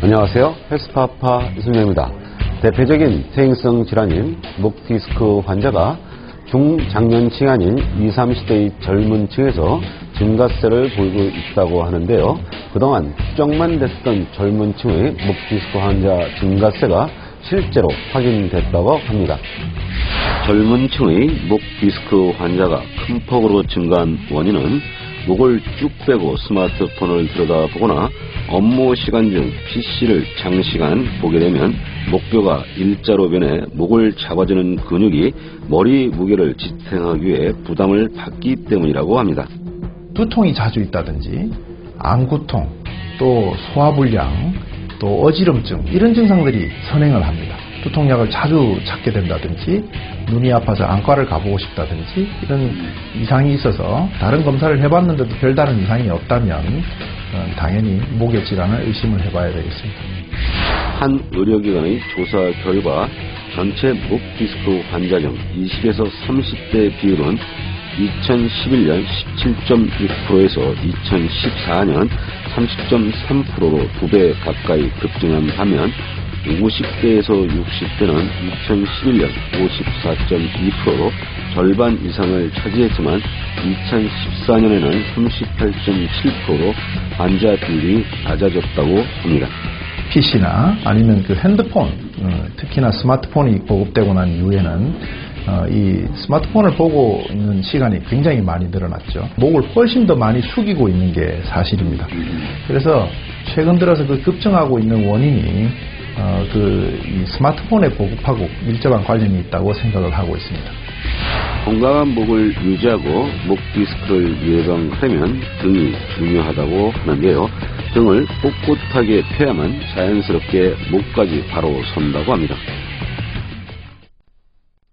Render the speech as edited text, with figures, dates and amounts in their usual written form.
안녕하세요. 헬스파파 이순명입니다. 대표적인 퇴행성 질환인 목디스크 환자가 중장년층 아닌 20, 30대의 젊은 층에서 증가세를 보이고 있다고 하는데요. 그동안 추정만 됐던 젊은 층의 목디스크 환자 증가세가 실제로 확인됐다고 합니다. 젊은 층의 목디스크 환자가 큰 폭으로 증가한 원인은 목을 쭉 빼고 스마트폰을 들여다보거나 업무 시간 중 PC를 장시간 보게 되면 목뼈가 일자로 변해 목을 잡아주는 근육이 머리 무게를 지탱하기 위해 부담을 받기 때문이라고 합니다. 두통이 자주 있다든지 안구통, 또 소화불량, 또 어지럼증 이런 증상들이 선행을 합니다. 두통약을 자주 찾게 된다든지 눈이 아파서 안과를 가보고 싶다든지 이런 이상이 있어서 다른 검사를 해봤는데도 별다른 이상이 없다면 당연히 목의 질환을 의심을 해봐야 되겠습니다. 한 의료기관의 조사 결과 전체 목디스크 환자 중 20에서 30대 비율은 2011년 17.6%에서 2014년 30.3%로 2배 가까이 급증한 반면 50대에서 60대는 2011년 54.2%로 절반 이상을 차지했지만 2014년에는 38.7%로 환자 비율이 낮아졌다고 합니다. PC나 아니면 그 핸드폰, 특히나 스마트폰이 보급되고 난 이후에는 이 스마트폰을 보고 있는 시간이 굉장히 많이 늘어났죠. 목을 훨씬 더 많이 숙이고 있는 게 사실입니다. 그래서 최근 들어서 그 급증하고 있는 원인이 이 스마트폰에 보급하고 밀접한 관련이 있다고 생각을 하고 있습니다. 건강한 목을 유지하고 목디스크를 예방하려면 등이 중요하다고 하는데요. 등을 꼿꼿하게 펴야만 자연스럽게 목까지 바로 선다고 합니다.